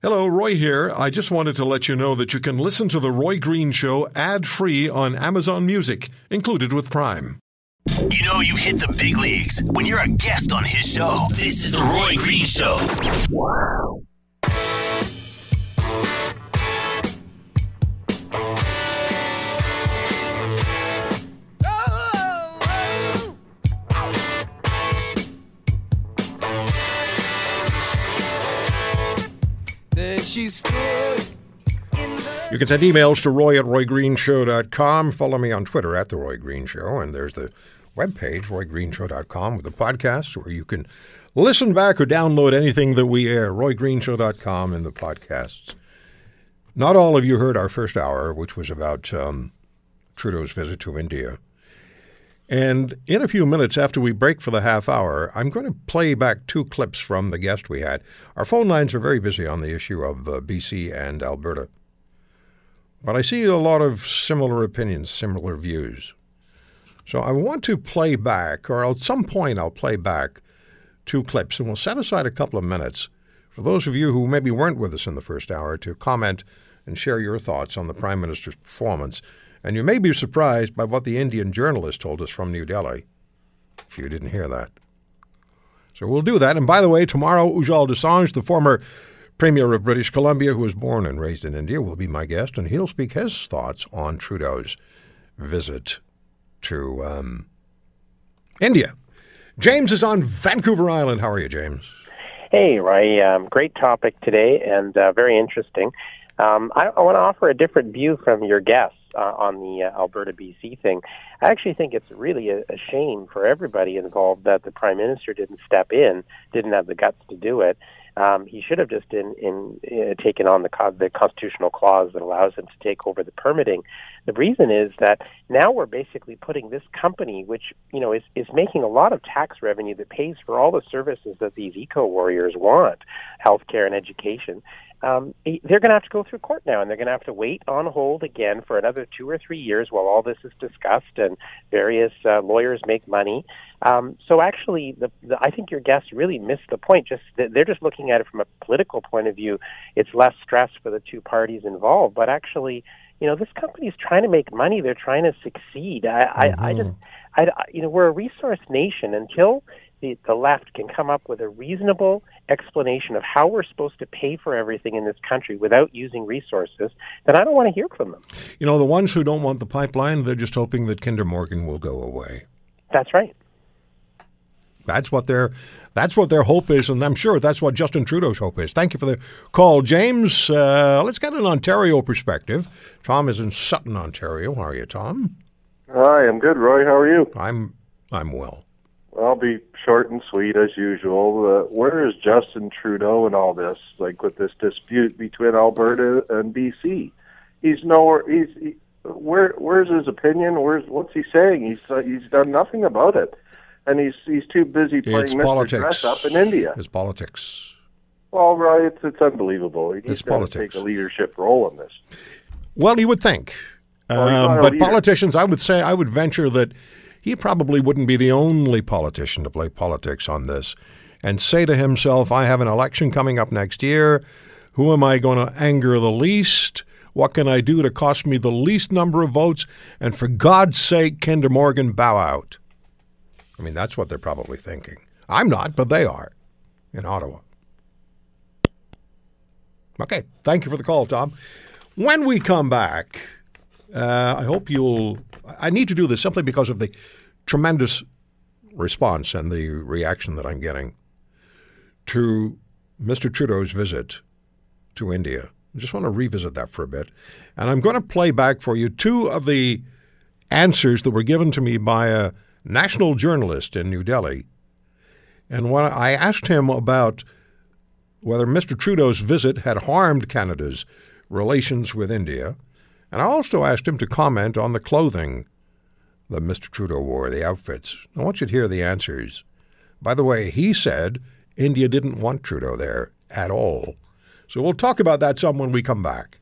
Hello, Roy here. I just wanted to let you know that you can listen to The Roy Green Show ad-free on Amazon Music, included with Prime. You know you've hit the big leagues when you're a guest on his show. This is The Roy Green Show. Wow. You can send emails to Roy at RoyGreenshow.com. Follow me on Twitter at The Roy Green Show. And there's the webpage, RoyGreenshow.com, with the podcast where you can listen back or download anything that we air. RoyGreenshow.com and the podcasts. Not all of you heard our first hour, which was about Trudeau's visit to India. And in a few minutes after we break for the half hour, I'm going to play back two clips from the guest we had. Our phone lines are very busy on the issue of BC and Alberta. But I see a lot of similar opinions, similar views. So I want to play back, or at some point I'll play back two clips, and we'll set aside a couple of minutes for those of you who maybe weren't with us in the first hour to comment and share your thoughts on the Prime Minister's performance. And you may be surprised by what the Indian journalist told us from New Delhi, if you didn't hear that. So we'll do that. And by the way, tomorrow, Ujjal Dosanjh, the former Premier of British Columbia, who was born and raised in India, will be my guest, and he'll speak his thoughts on Trudeau's visit to India. James is on Vancouver Island. How are you, James? Hey, Roy. Great topic today and very interesting. I want to offer a different view from your guests on the Alberta-BC thing. I actually think it's really a shame for everybody involved that the Prime Minister didn't step in, didn't have the guts to do it. He should have just taken on the constitutional clause that allows him to take over the permitting. The reason is that now we're basically putting this company, which you know is making a lot of tax revenue that pays for all the services that these eco-warriors want, healthcare and education. They're going to have to go through court now, and they're going to have to wait on hold again for another 2 or 3 years while all this is discussed and various lawyers make money. So actually, I think your guests really missed the point. Just they're just looking at it from a political point of view. It's less stress for the two parties involved, but actually, you know, this company's trying to make money. They're trying to succeed. I we're a resource nation until the left can come up with a reasonable explanation of how we're supposed to pay for everything in this country without using resources, then I don't want to hear from them. You know, the ones who don't want the pipeline, they're just hoping that Kinder Morgan will go away. That's right. That's what their hope is, and I'm sure that's what Justin Trudeau's hope is. Thank you for the call, James. Let's get an Ontario perspective. Tom is in Sutton, Ontario. How are you, Tom? Hi, I'm good, Roy. How are you? I'm well. I'll be short and sweet as usual. Where is Justin Trudeau in all this? Like with this dispute between Alberta and BC, he's nowhere. Where's his opinion? What's he saying? He's done nothing about it, and he's too busy playing Mr. Dress Up in India. It's politics. Well, right, it's unbelievable. He's got to take a leadership role in this. Well, you would think, but politicians, I would venture that. He probably wouldn't be the only politician to play politics on this and say to himself, I have an election coming up next year. Who am I going to anger the least? What can I do to cost me the least number of votes? And for God's sake, Kinder Morgan, bow out. I mean, that's what they're probably thinking. I'm not, but they are in Ottawa. Okay, thank you for the call, Tom. When we come back, I hope you'll... I need to do this simply because of the tremendous response and the reaction that I'm getting to Mr. Trudeau's visit to India. I just want to revisit that for a bit. And I'm going to play back for you two of the answers that were given to me by a national journalist in New Delhi. And when I asked him about whether Mr. Trudeau's visit had harmed Canada's relations with India... And I also asked him to comment on the clothing that Mr. Trudeau wore, the outfits. I want you to hear the answers. By the way, he said India didn't want Trudeau there at all. So we'll talk about that some when we come back.